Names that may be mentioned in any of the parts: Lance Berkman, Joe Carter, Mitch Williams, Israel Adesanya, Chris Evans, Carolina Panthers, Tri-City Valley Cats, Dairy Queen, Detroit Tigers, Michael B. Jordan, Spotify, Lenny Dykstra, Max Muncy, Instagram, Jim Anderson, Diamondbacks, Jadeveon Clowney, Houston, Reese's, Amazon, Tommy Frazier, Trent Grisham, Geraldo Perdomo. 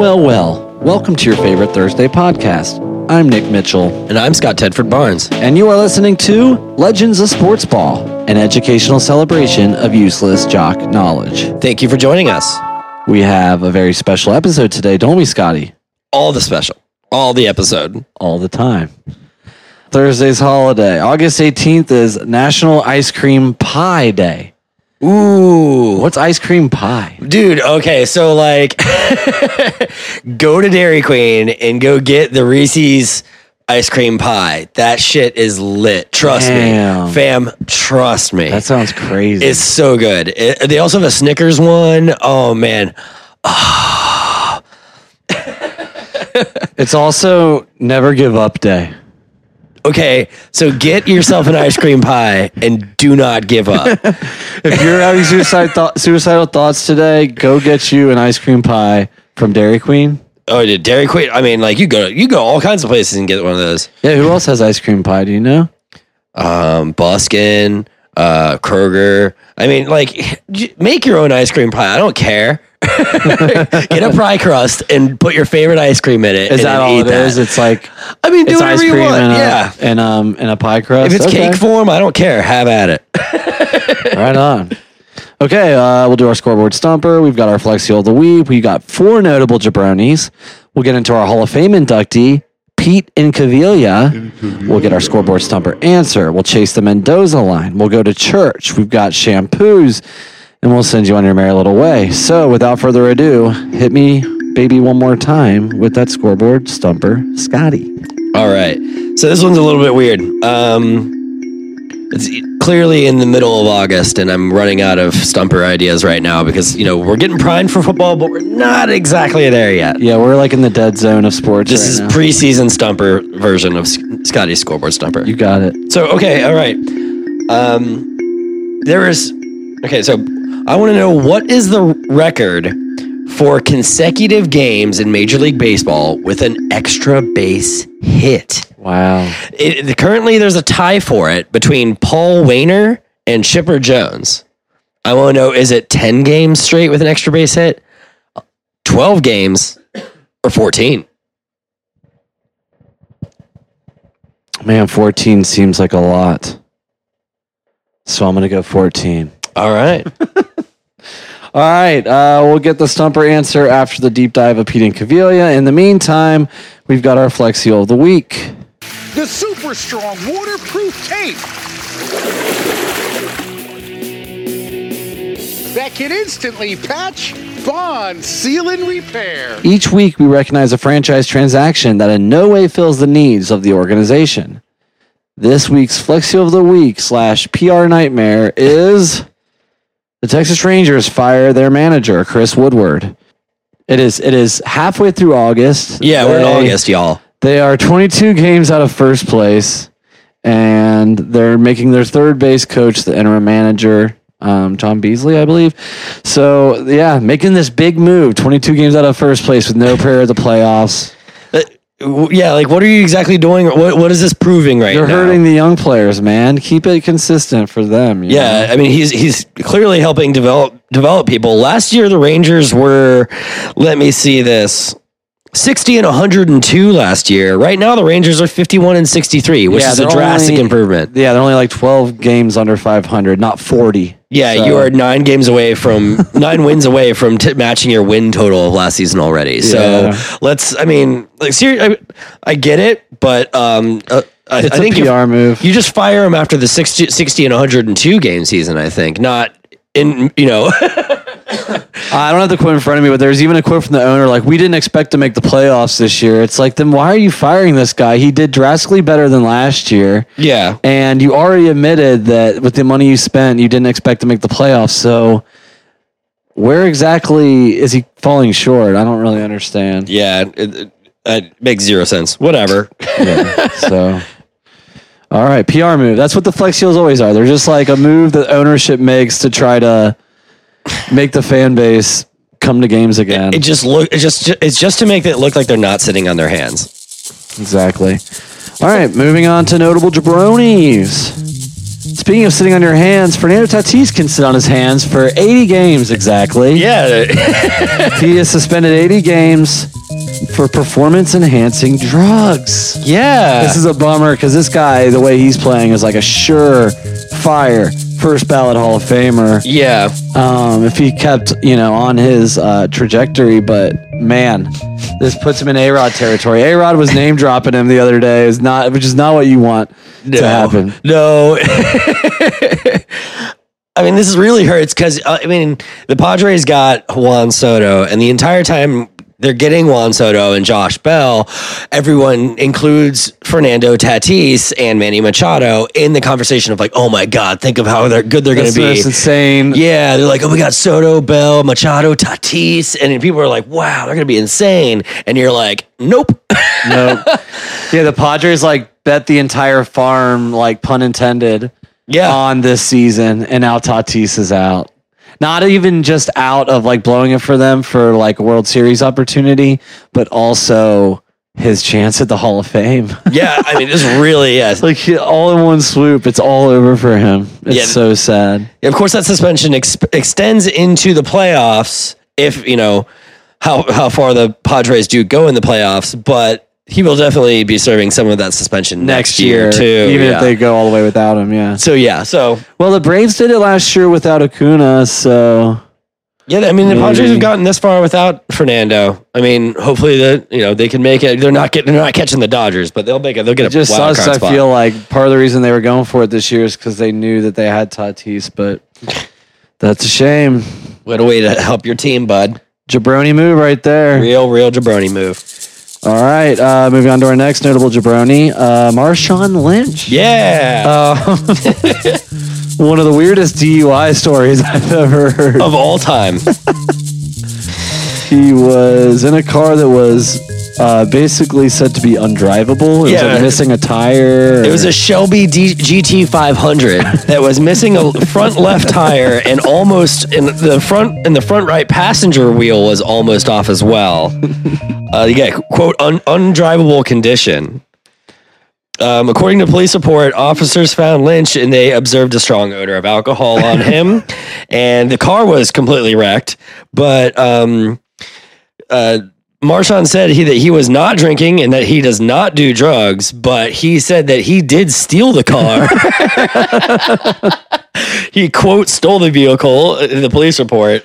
Well. Welcome to your favorite Thursday podcast. I'm Nick Mitchell. And I'm Scott Tedford Barnes. And you are listening to Legends of Sports Ball, an educational celebration of useless jock knowledge. Thank you for joining us. We have a very special episode today, don't we, Scotty? All the special. All the episode. All the time. Thursday's holiday. August 18th is National Ice Cream Pie Day. Ooh. What's ice cream pie? Dude, okay, so like, go to Dairy Queen and go get the Reese's ice cream pie. That shit is lit. Trust me. Fam, trust me. That sounds crazy. It's so good. They also have a Snickers one. Oh, man. Oh. It's also Never Give Up Day. Okay, so get yourself an ice cream pie and do not give up. If you're having suicidal thoughts today, go get you an ice cream pie from Dairy Queen. Oh, dude, Dairy Queen. I mean, like you go all kinds of places and get one of those. Yeah, who else has ice cream pie? Do you know? Baskin, Kroger. I mean, like make your own ice cream pie. I don't care. Get a pie crust and put your favorite ice cream in it. Is that all it is? It's like, I mean, do whatever you want. Yeah, and a pie crust. If it's cake form, I don't care. Have at it. Right on. Okay, we'll do our scoreboard stomper. We've got our flexio of the week. We got four notable jabronis. We'll get into our Hall of Fame inductee, Pete Incaviglia. We'll get our scoreboard stomper answer. We'll chase the Mendoza line. We'll go to church. We've got shampoos. And we'll send you on your merry little way. So, without further ado, hit me, baby, one more time with that scoreboard stumper, Scotty. All right. So, this one's a little bit weird. It's clearly in the middle of August, and I'm running out of stumper ideas right now because, you know, we're getting primed for football, but we're not exactly there yet. Yeah, we're like in the dead zone of sports. This is preseason stumper version of Scotty's scoreboard stumper. You got it. So, okay. All right. Okay, so I want to know, what is the record for consecutive games in Major League Baseball with an extra base hit? Wow. Currently, there's a tie for it between Paul Waner and Chipper Jones. I want to know, is it 10 games straight with an extra base hit, 12 games, or 14? Man, 14 seems like a lot. So I'm going to go 14. All right. All right. We'll get the stumper answer after the deep dive of Pete Incaviglia. In the meantime, we've got our Flexio of the week. The super strong waterproof tape. That can instantly patch, bond, seal, and repair. Each week, we recognize a franchise transaction that in no way fills the needs of the organization. This week's Flexio of the week / PR nightmare is... the Texas Rangers fire their manager, Chris Woodward. It is halfway through August. Yeah, we're in August, y'all. They are 22 games out of first place, and they're making their third base coach the interim manager, Tom Beasley, I believe. So, yeah, making this big move, 22 games out of first place with no prayer of the playoffs. Yeah, like, what are you exactly doing? What is this proving right now? You're hurting the young players, man. Keep it consistent for them. You know? I mean, he's clearly helping develop people. Last year, the Rangers were, 60 and 102 last year. Right now, the Rangers are 51 and 63, which is a drastic improvement. Yeah, they're only like 12 games under 500, not 40. Yeah, so. You are 9 wins away from matching your win total of last season already. Yeah. So I get it, but I think it's a PR move. You just fire him after the 60 and 102 game season, I think, not in, you know. I don't have the quote in front of me, but there's even a quote from the owner, like, we didn't expect to make the playoffs this year. It's like, then why are you firing this guy? He did drastically better than last year. Yeah. And you already admitted that with the money you spent, you didn't expect to make the playoffs. So where exactly is he falling short? I don't really understand. Yeah. It makes zero sense. Whatever. Yeah, so... all right, PR move. That's what the flex deals always are. They're just like a move that ownership makes to try to make the fan base come to games again. It's just to make it look like they're not sitting on their hands. Exactly. All right, moving on to notable jabronis. Speaking of sitting on your hands, Fernando Tatis can sit on his hands for 80 games exactly. Yeah. He is suspended 80 games for performance-enhancing drugs. Yeah. This is a bummer because this guy, the way he's playing, is like a sure-fire first ballot Hall of Famer. Yeah. If he kept, you know, on his trajectory, but man, this puts him in A-Rod territory. A-Rod was name dropping him the other day, is not, which is not what you want to happen. No. I mean, this really hurts because I mean, the Padres got Juan Soto, and the entire time they're getting Juan Soto and Josh Bell, everyone includes Fernando Tatis and Manny Machado in the conversation of like, oh my God, think of how good they're going to be. That's insane. Yeah, they're like, oh, we got Soto, Bell, Machado, Tatis. And people are like, wow, they're going to be insane. And you're like, nope. Nope. Yeah, the Padres like bet the entire farm, like pun intended, on this season. And now Tatis is out. Not even just out of like blowing it for them for like a World Series opportunity, but also his chance at the Hall of Fame. Yeah, I mean, this really is. Like all in one swoop, it's all over for him. It's so sad. Of course, that suspension extends into the playoffs if, you know, how far the Padres do go in the playoffs, but he will definitely be serving some of that suspension next year too. Even if they go all the way without him, So well, the Braves did it last year without Acuna, so yeah. I mean, the Padres have gotten this far without Fernando. I mean, hopefully that they can make it. They're not catching the Dodgers, but they'll make it. They'll get a wild card spot. I feel like part of the reason they were going for it this year is because they knew that they had Tatis, but that's a shame. What a way to help your team, bud! Jabroni move right there. Real jabroni move. All right, moving on to our next notable jabroni, Marshawn Lynch. Yeah. One of the weirdest DUI stories I've ever heard. Of all time. He was in a car that was basically said to be undrivable. It was like missing a tire. It was a Shelby GT 500 that was missing a front left tire, and almost in the front right passenger wheel was almost off as well. Quote, undrivable condition. According to police report, officers found Lynch and they observed a strong odor of alcohol on him, and the car was completely wrecked. But Marshawn said that he was not drinking and that he does not do drugs, but he said that he did steal the car. He, quote, stole the vehicle in the police report.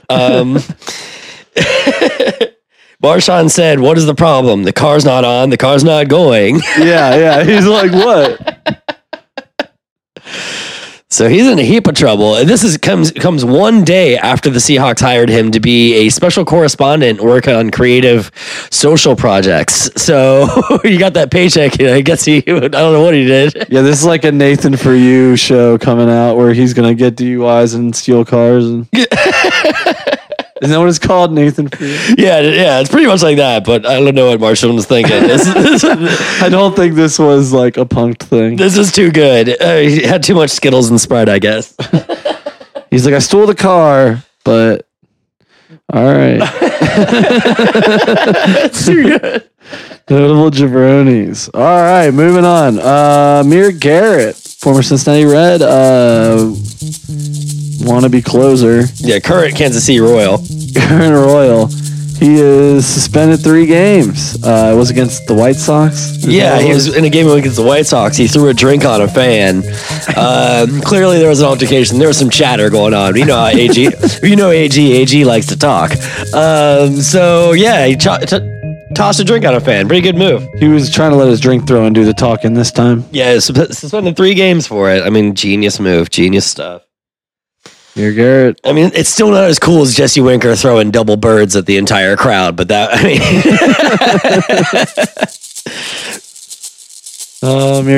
Marshawn said, what is the problem? The car's not on. The car's not going. Yeah. He's like, what? So he's in a heap of trouble. And this comes one day after the Seahawks hired him to be a special correspondent working on creative social projects. So you got that paycheck. I guess I don't know what he did. Yeah, this is like a Nathan For You show coming out where he's going to get DUIs and steal cars. And isn't that what it's called, Nathan For You? Yeah, it's pretty much like that, but I don't know what Marshawn was thinking. I don't think this was like a punked thing. This is too good. He had too much Skittles and Sprite, I guess. He's like, I stole the car, but all right. That's too good. Notable jabronis. All right, moving on. Amir Garrett, former Cincinnati Red, wannabe closer. Yeah, current Kansas City Royal. He is suspended 3 games. It was against the White Sox. Yeah, he was in a game against the White Sox. He threw a drink on a fan. Clearly, there was an altercation. There was some chatter going on. You know how AG likes to talk. He tossed a drink on a fan. Pretty good move. He was trying to let his drink throw and do the talking this time. Yeah, suspended 3 games for it. I mean, genius move. Genius stuff. You're Garrett. I mean, it's still not as cool as Jesse Winker throwing double birds at the entire crowd, but Amir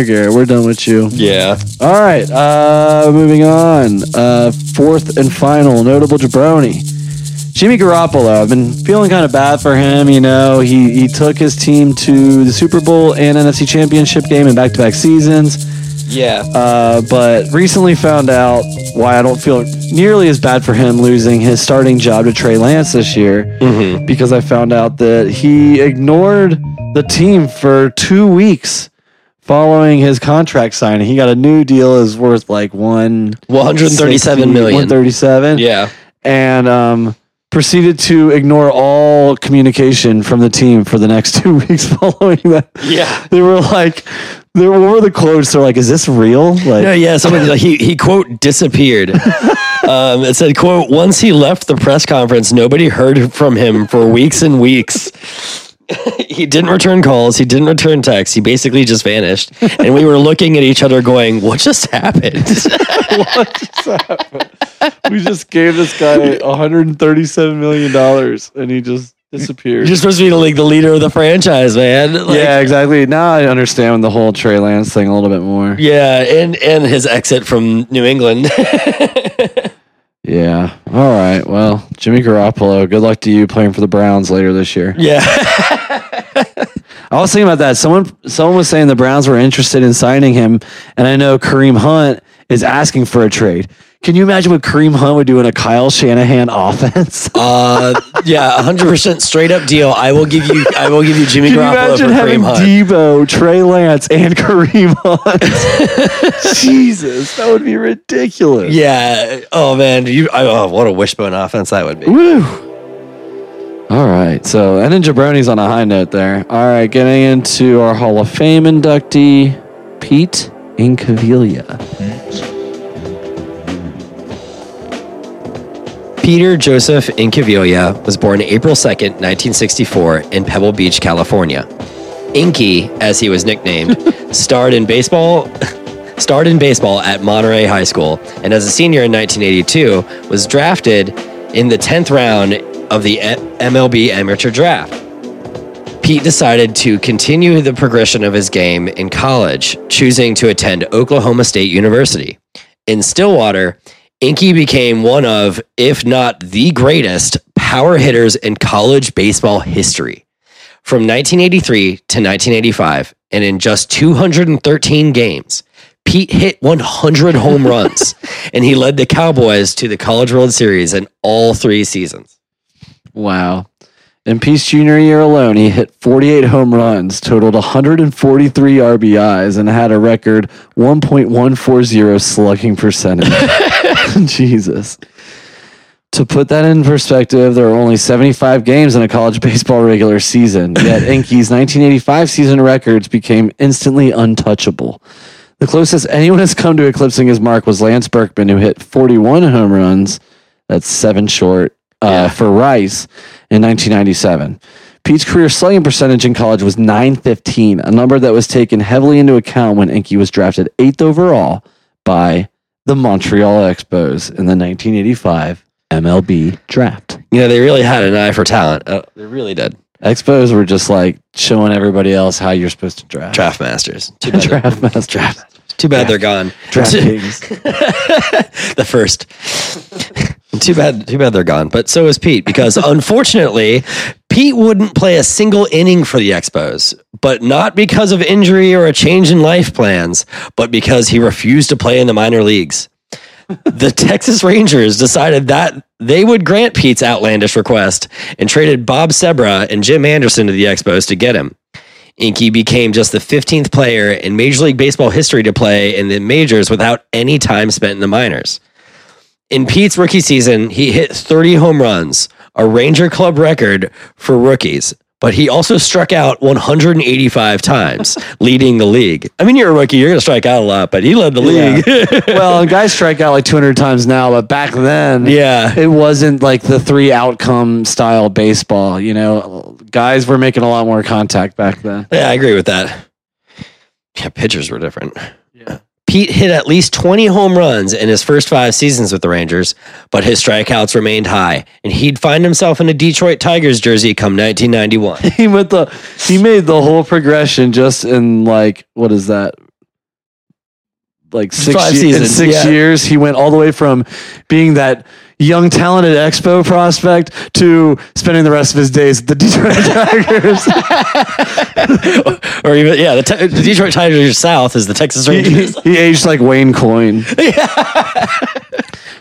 Garrett, we're done with you. Yeah. All right. Moving on. Fourth and final notable jabroni, Jimmy Garoppolo. I've been feeling kind of bad for him. You know, he took his team to the Super Bowl and NFC Championship game in back-to-back seasons. Yeah. But recently found out why I don't feel nearly as bad for him losing his starting job to Trey Lance this year, because I found out that he ignored the team for 2 weeks Following his contract signing, he got a new deal is worth like $137 million. $137 million. Yeah. And proceeded to ignore all communication from the team for the next 2 weeks following that. Yeah. They were like, there were the quotes. They're like, is this real? Like, yeah. Somebody like he quote disappeared. It said, quote, once he left the press conference, nobody heard from him for weeks and weeks. He didn't return calls. He didn't return texts. He basically just vanished. And we were looking at each other going, what just happened? What just happened? We just gave this guy $137 million and he just disappeared. You're supposed to be like the leader of the franchise, man. Like, yeah, exactly. Now I understand the whole Trey Lance thing a little bit more. Yeah, and his exit from New England. Yeah. All right. Well, Jimmy Garoppolo, good luck to you playing for the Browns later this year. Yeah. I was thinking about that. Someone was saying the Browns were interested in signing him, and I know Kareem Hunt is asking for a trade. Can you imagine what Kareem Hunt would do in a Kyle Shanahan offense? Yeah, 100% straight up deal. I will give you Jimmy Garoppolo for Kareem Hunt. Can you imagine having Debo, Trey Lance, and Kareem Hunt? Jesus, that would be ridiculous. Yeah. Oh man, what a wishbone offense that would be. Woo. All right. So, and then Jabroni's on a high note there. All right, getting into our Hall of Fame inductee, Pete Incaviglia. Mm-hmm. Peter Joseph Incaviglia was born April 2nd, 1964 in Pebble Beach, California. Inky, as he was nicknamed, starred in baseball at Monterey High School, and as a senior in 1982 was drafted in the 10th round of the MLB Amateur Draft. Pete decided to continue the progression of his game in college, choosing to attend Oklahoma State University. In Stillwater, Inky became one of, if not the greatest, power hitters in college baseball history. From 1983 to 1985, and in just 213 games, Pete hit 100 home runs, and he led the Cowboys to the College World Series in all three seasons. Wow. In Pete's junior year alone, he hit 48 home runs, totaled 143 RBIs, and had a record 1.140 slugging percentage. Jesus. To put that in perspective, there are only 75 games in a college baseball regular season, yet Inky's 1985 season records became instantly untouchable. The closest anyone has come to eclipsing his mark was Lance Berkman, who hit 41 home runs. That's 7 short. For Rice in 1997. Pete's career slugging percentage in college was .915, a number that was taken heavily into account when Inky was drafted 8th overall by the Montreal Expos in the 1985 MLB draft. Yeah, they really had an eye for talent. They really did. Expos were just like showing everybody else how you're supposed to draft. Draft masters. Too bad. Draft masters. Too bad they're gone. Draft kings. The first. Too bad they're gone. But so is Pete, because unfortunately, Pete wouldn't play a single inning for the Expos, but not because of injury or a change in life plans, but because he refused to play in the minor leagues. The Texas Rangers decided that they would grant Pete's outlandish request and traded Bob Sebra and Jim Anderson to the Expos to get him. Inky became just the 15th player in Major League Baseball history to play in the majors without any time spent in the minors. In Pete's rookie season, he hit 30 home runs, a Ranger Club record for rookies, but he also struck out 185 times, leading the league. I mean, you're a rookie, you're going to strike out a lot, but he led the league. Well, guys strike out like 200 times now, but back then, it wasn't like the three-outcome style baseball. You know, guys were making a lot more contact back then. Yeah, I agree with that. Yeah, pitchers were different. Yeah. Pete hit at least 20 home runs in his first 5 seasons with the Rangers, but his strikeouts remained high, and he'd find himself in a Detroit Tigers jersey come 1991. He made the whole progression just in, like, what is that? Like 6 years, years, he went all the way from being that young, talented Expo prospect to spending the rest of his days at the Detroit Tigers. Or even, the Detroit Tigers South is the Texas Rangers. He aged like Wayne Coyne. Yeah.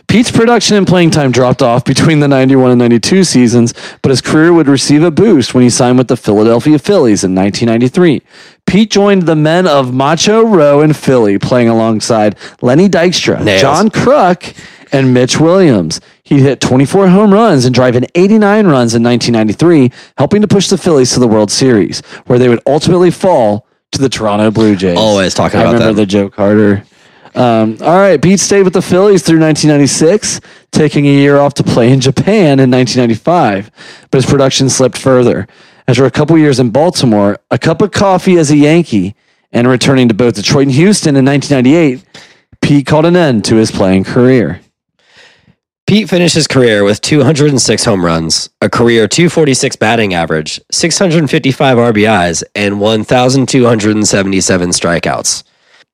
Pete's production and playing time dropped off between the 91 and 92 seasons, but his career would receive a boost when he signed with the Philadelphia Phillies in 1993. Pete joined the men of Macho Row in Philly, playing alongside Lenny Dykstra, John Kruk, and Mitch Williams. He hit 24 home runs and drove in 89 runs in 1993, helping to push the Phillies to the World Series, where they would ultimately fall to the Toronto Blue Jays. Always talking about that. I remember the Joe Carter. All right, Pete stayed with the Phillies through 1996, taking a year off to play in Japan in 1995, but his production slipped further. After a couple years in Baltimore, a cup of coffee as a Yankee, and returning to both Detroit and Houston in 1998, Pete called an end to his playing career. Pete finished his career with 206 home runs, a career .246 batting average, 655 RBIs, and 1,277 strikeouts.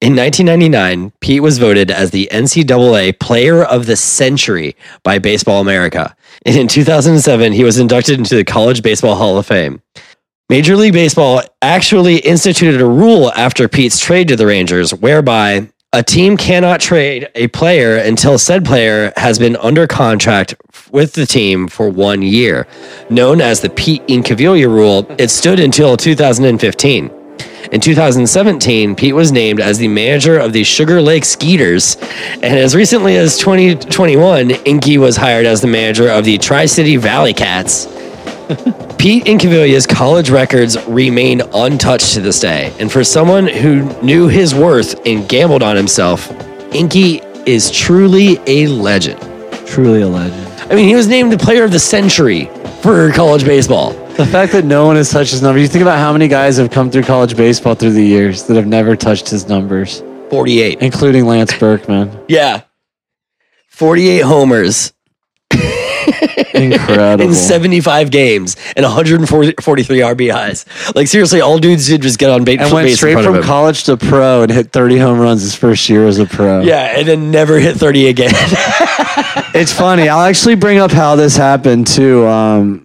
In 1999, Pete was voted as the NCAA Player of the Century by Baseball America. And in 2007, he was inducted into the College Baseball Hall of Fame. Major League Baseball actually instituted a rule after Pete's trade to the Rangers, whereby a team cannot trade a player until said player has been under contract with the team for 1 year. Known as the Pete Incaviglia rule, it stood until 2015. In 2017, Pete was named as the manager of the Sugar Lake Skeeters, and as recently as 2021, Inky was hired as the manager of the Tri-City Valley Cats. Pete Incaviglia's college records remain untouched to this day, and for someone who knew his worth and gambled on himself, Inky is truly a legend. Truly a legend. I mean, he was named the Player of the Century for college baseball. The fact that no one has touched his number. You think about how many guys have come through college baseball through the years that have never touched his numbers. 48. Including Lance Berkman. Yeah. 48 homers. Incredible. In 75 games and 143 RBIs. Like, seriously, all dudes did was get on base. And went straight from college to pro and hit 30 home runs his first year as a pro. Yeah, and then never hit 30 again. It's funny. I'll actually bring up how this happened, too.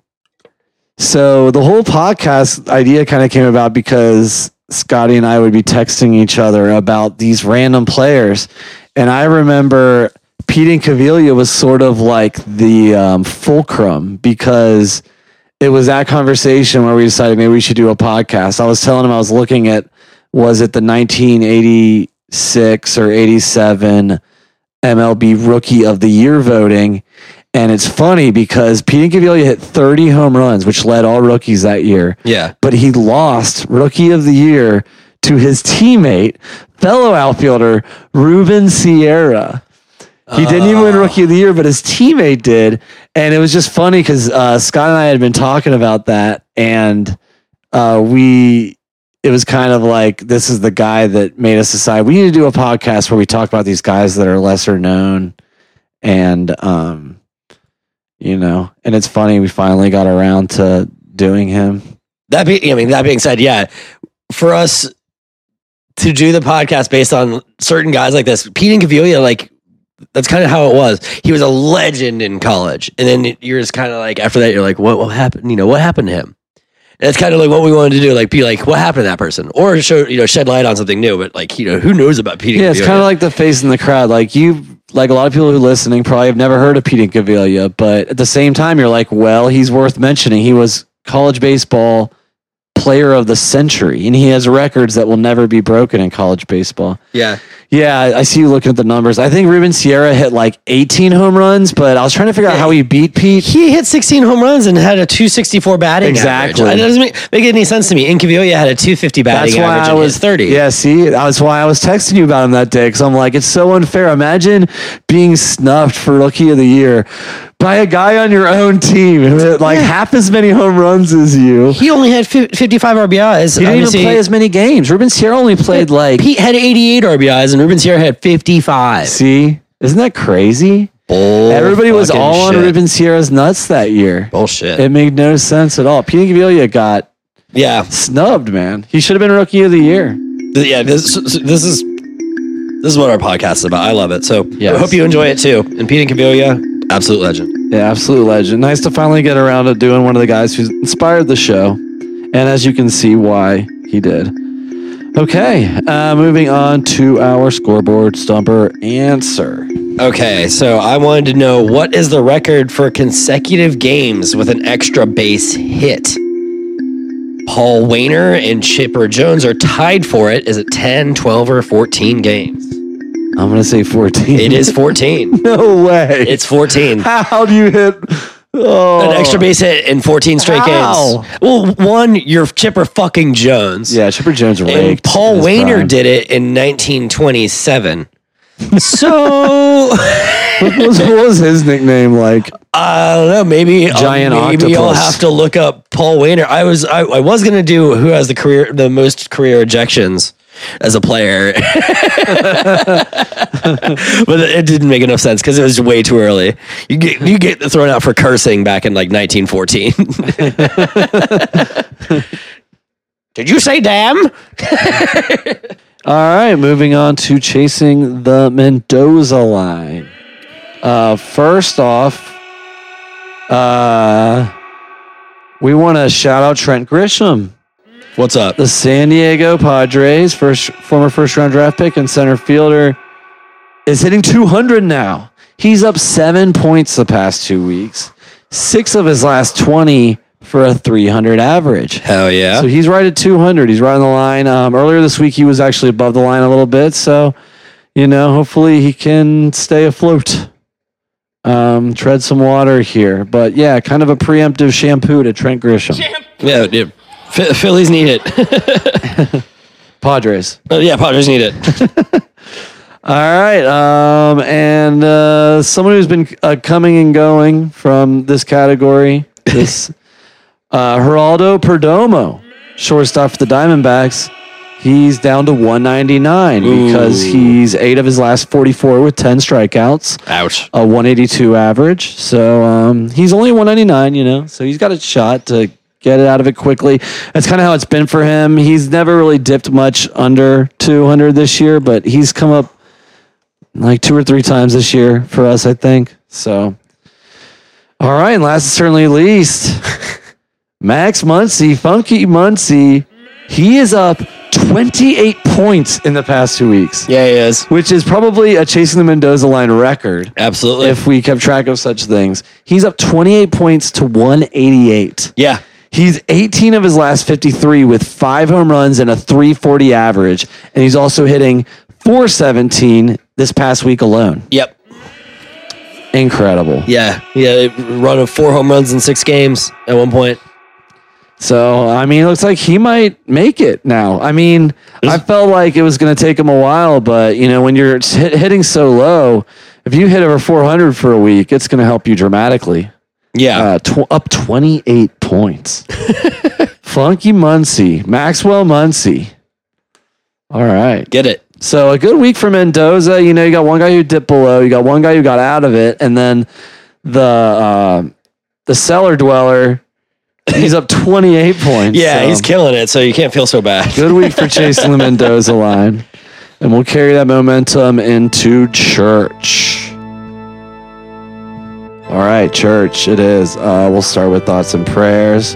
So the whole podcast idea kind of came about because Scotty and I would be texting each other about these random players. And I remember Pete Incaviglia was sort of like the fulcrum, because it was that conversation where we decided maybe we should do a podcast. I was telling him I was looking at, was it the 1986 or 87 MLB Rookie of the Year voting? And it's funny because Pete Incaviglia hit 30 home runs, which led all rookies that year. Yeah. But he lost Rookie of the Year to his teammate, fellow outfielder, Ruben Sierra. He didn't even win Rookie of the Year, but his teammate did. And it was just funny because Scott and I had been talking about that. And it was kind of like, this is the guy that made us decide we need to do a podcast where we talk about these guys that are lesser known. And, you know, and it's funny we finally got around to doing him. That being said, yeah, for us to do the podcast based on certain guys like this, Pete Incaviglia, like, that's kind of how it was. He was a legend in college, and then you're just kind of like, after that, you're like, what happened? You know, what happened to him? And that's kind of like what we wanted to do, like be like, what happened to that person, or show, you know, shed light on something new. But like, you know, who knows about Pete Incaviglia? Yeah, it's kind of like the face in the crowd, like you. Like, a lot of people who are listening probably have never heard of Pete Incaviglia, but at the same time, you're like, well, he's worth mentioning. He was college baseball player of the century, and he has records that will never be broken in college baseball. Yeah. Yeah, I see you looking at the numbers. I think Ruben Sierra hit like 18 home runs, but I was trying to figure out how he beat Pete. He hit 16 home runs and had a .264 batting average. Exactly. It doesn't make any sense to me. Incaviglia had a .250 batting average and was 30. Yeah, see, that's why I was texting you about him that day, because I'm like, it's so unfair. Imagine being snuffed for Rookie of the Year by a guy on your own team who hit like half as many home runs as you. He only had 55 RBIs. He didn't even play as many games. Ruben Sierra only played like... Pete had 88 RBIs, and Ruben Sierra had 55. See? Isn't that crazy? Bull Everybody was all on Ruben Sierra's nuts that year. Bullshit. It made no sense at all. Pete Incaviglia got snubbed, man. He should have been Rookie of the Year. Yeah, this is what our podcast is about. I love it. So I hope you enjoy it too. And Pete Incaviglia, absolute legend. Yeah, absolute legend. Nice to finally get around to doing one of the guys who's inspired the show. And as you can see why he did. Okay, moving on to our scoreboard stumper answer. Okay, so I wanted to know, what is the record for consecutive games with an extra base hit? Paul Waner and Chipper Jones are tied for it. Is it 10, 12, or 14 games? I'm going to say 14. It is 14. No way. It's 14. How do you hit... Oh. An extra base hit in 14 straight games. Well, one, you're Chipper fucking Jones. Yeah, Chipper Jones raked. And Paul Waner did it in 1927. So... what was his nickname like? I don't know. Maybe Giant Octopus. Maybe I'll have to look up Paul Waner. I was going to do who has the most career ejections as a player. But it didn't make enough sense because it was way too early. You get thrown out for cursing back in like 1914. Did you say damn? All right, moving on to chasing the Mendoza line. First off, we want to shout out Trent Grisham. What's up? The San Diego Padres, former first-round draft pick and center fielder, is hitting 200 now. He's up 7 points the past 2 weeks. 6 of his last 20 for a 300 average. Hell yeah. So he's right at 200. He's right on the line. Earlier this week, he was actually above the line a little bit. So, you know, hopefully he can stay afloat. Tread some water here. But, yeah, kind of a preemptive shampoo to Trent Grisham. Yeah. Phillies need it. Padres. Padres need it. All right. And someone who's been coming and going from this category, this Geraldo Perdomo, shortstop for the Diamondbacks. He's down to 199 because he's 8 of his last 44 with 10 strikeouts. Ouch. A 182 average. So he's only 199, you know, so he's got a shot to get it out of it quickly. That's kind of how it's been for him. He's never really dipped much under 200 this year, but he's come up like 2 or 3 times this year for us, I think. So, all right. And last but certainly least, Max Muncy, Funky Muncy. He is up 28 points in the past 2 weeks. Yeah, he is. Which is probably a Chasing the Mendoza line record. Absolutely. If we kept track of such things. He's up 28 points to 188. Yeah. He's 18 of his last 53 with 5 home runs and a 340 average. And he's also hitting 417 this past week alone. Yep. Incredible. Yeah. Yeah. Run of 4 home runs in 6 games at one point. So, I mean, it looks like he might make it now. I mean, I felt like it was going to take him a while, but, you know, when you're hitting so low, if you hit over 400 for a week, it's going to help you dramatically. Yeah. Up 28 points. Funky Muncy. Maxwell Muncy. All right. Get it. So a good week for Mendoza. You know, you got one guy who dipped below. You got one guy who got out of it. And then the cellar dweller, he's up 28 points. Yeah, so he's killing it. So you can't feel so bad. Good week for chasing the Mendoza line. And we'll carry that momentum into church. All right, church, it is. We'll start with thoughts and prayers.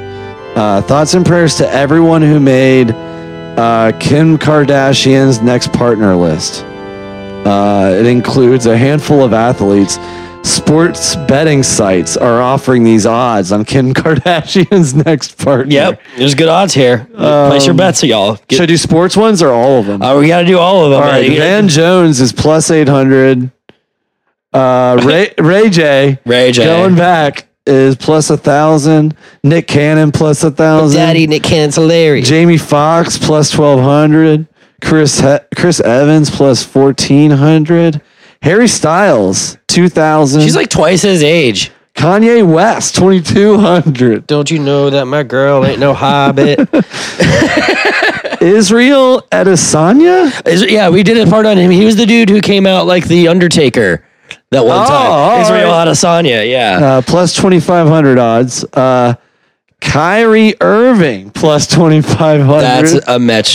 Thoughts and prayers to everyone who made Kim Kardashian's next partner list. It includes a handful of athletes. Sports betting sites are offering these odds on Kim Kardashian's next partner. Yep, there's good odds here. Place your bets, y'all. Should I do sports ones or all of them? We got to do all of them. All right, Van Jones is plus 800. Ray J going back is plus 1,000. Nick Cannon plus 1,000. Daddy Nick Cannon's hilarious. Jamie Foxx plus 1,200. Chris Evans plus 1,400. Harry Styles 2,000. She's like twice his age. Kanye West 2,200. Don't you know that my girl ain't no hobbit? Israel Adesanya? Yeah, we did a part on him. He was the dude who came out like the Undertaker that one time. Israel Adesanya, yeah. Plus 2,500 odds. Kyrie Irving plus 2,500.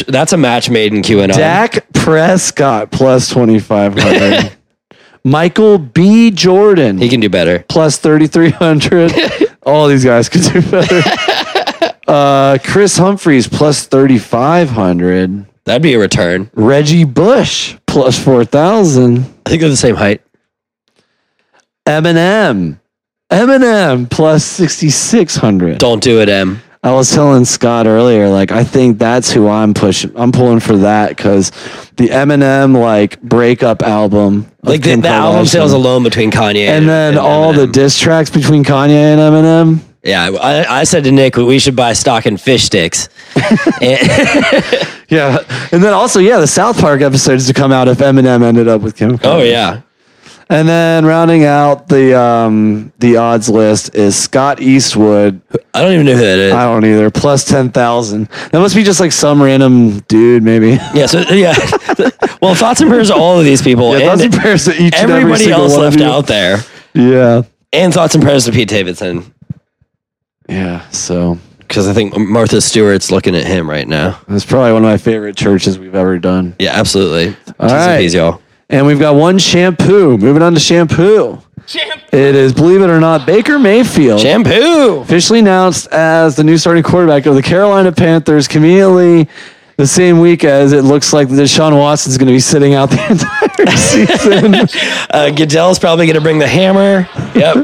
That's a match made in QAnon. Dak Prescott plus 2,500. Michael B. Jordan. He can do better. Plus 3,300. All these guys could do better. Chris Humphreys plus 3,500. That'd be a return. Reggie Bush plus 4,000. I think they're the same height. Eminem plus 6,600. Don't do it, M. I was telling Scott earlier, like, I think that's who I'm pushing. I'm pulling for that because the Eminem, like, breakup album. Like, the album sales alone between Kanye and Eminem. And then all the diss tracks between Kanye and Eminem. Yeah, I said to Nick, we should buy stock and fish sticks. Yeah, and then also, yeah, the South Park episodes to come out if Eminem ended up with Kim Kardashian. Oh, yeah. And then rounding out the odds list is Scott Eastwood. I don't even know who that is. I don't either. Plus 10,000. That must be just like some random dude, maybe. Yeah. So yeah. Well, thoughts and prayers to all of these people. Yeah, and thoughts and prayers to each and every single one of you. Everybody else left out there. Yeah. And thoughts and prayers to Pete Davidson. Yeah. So. Because I think Martha Stewart's looking at him right now. That's probably one of my favorite churches we've ever done. Yeah, absolutely. All right, these y'all. And we've got one shampoo. Moving on to shampoo. It is, believe it or not, Baker Mayfield. Shampoo! Officially announced as the new starting quarterback of the Carolina Panthers, conveniently the same week as it looks like Deshaun Watson's going to be sitting out the entire season. Goodell's probably going to bring the hammer. Yep.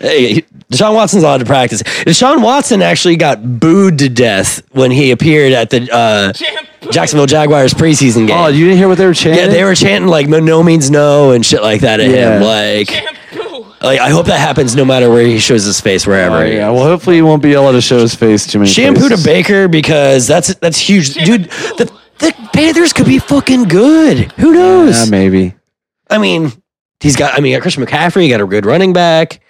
Hey, Deshaun Watson's allowed to practice. Deshaun Watson actually got booed to death when he appeared at the Jacksonville Jaguars preseason game. Oh, you didn't hear what they were chanting? Yeah, they were chanting like "no means no" and shit like that at him. Like, I hope that happens no matter where he shows his face, wherever. Oh, yeah. Well, hopefully he won't be able to show his face too many times. Shampoo to Baker because that's huge, dude. The Panthers could be fucking good. Who knows? Yeah, maybe. I mean, you got Christian McCaffrey. You got a good running back.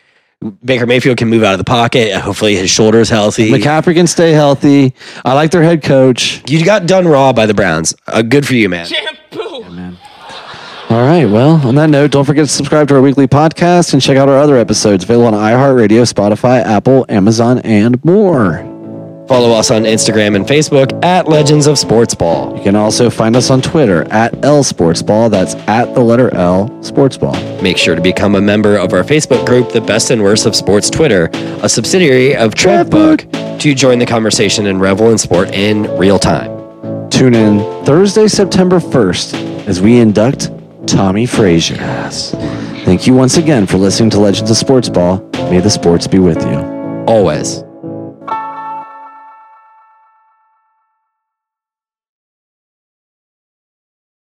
Baker Mayfield can move out of the pocket. Hopefully his shoulder's healthy. McCaffrey can stay healthy. I like their head coach. You got done raw by the Browns. Good for you, man. Shampoo. Yeah, man. All right. Well, on that note, don't forget to subscribe to our weekly podcast and check out our other episodes available on iHeartRadio, Spotify, Apple, Amazon, and more. Follow us on Instagram and Facebook at Legends of Sportsball. You can also find us on Twitter at LSportsball. That's at the letter L, Sportsball. Make sure to become a member of our Facebook group, The Best and Worst of Sports Twitter, a subsidiary of TrevBook, to join the conversation and revel in sport in real time. Tune in Thursday, September 1st, as we induct Tommy Frazier. Yes. Thank you once again for listening to Legends of Sportsball. May the sports be with you. Always.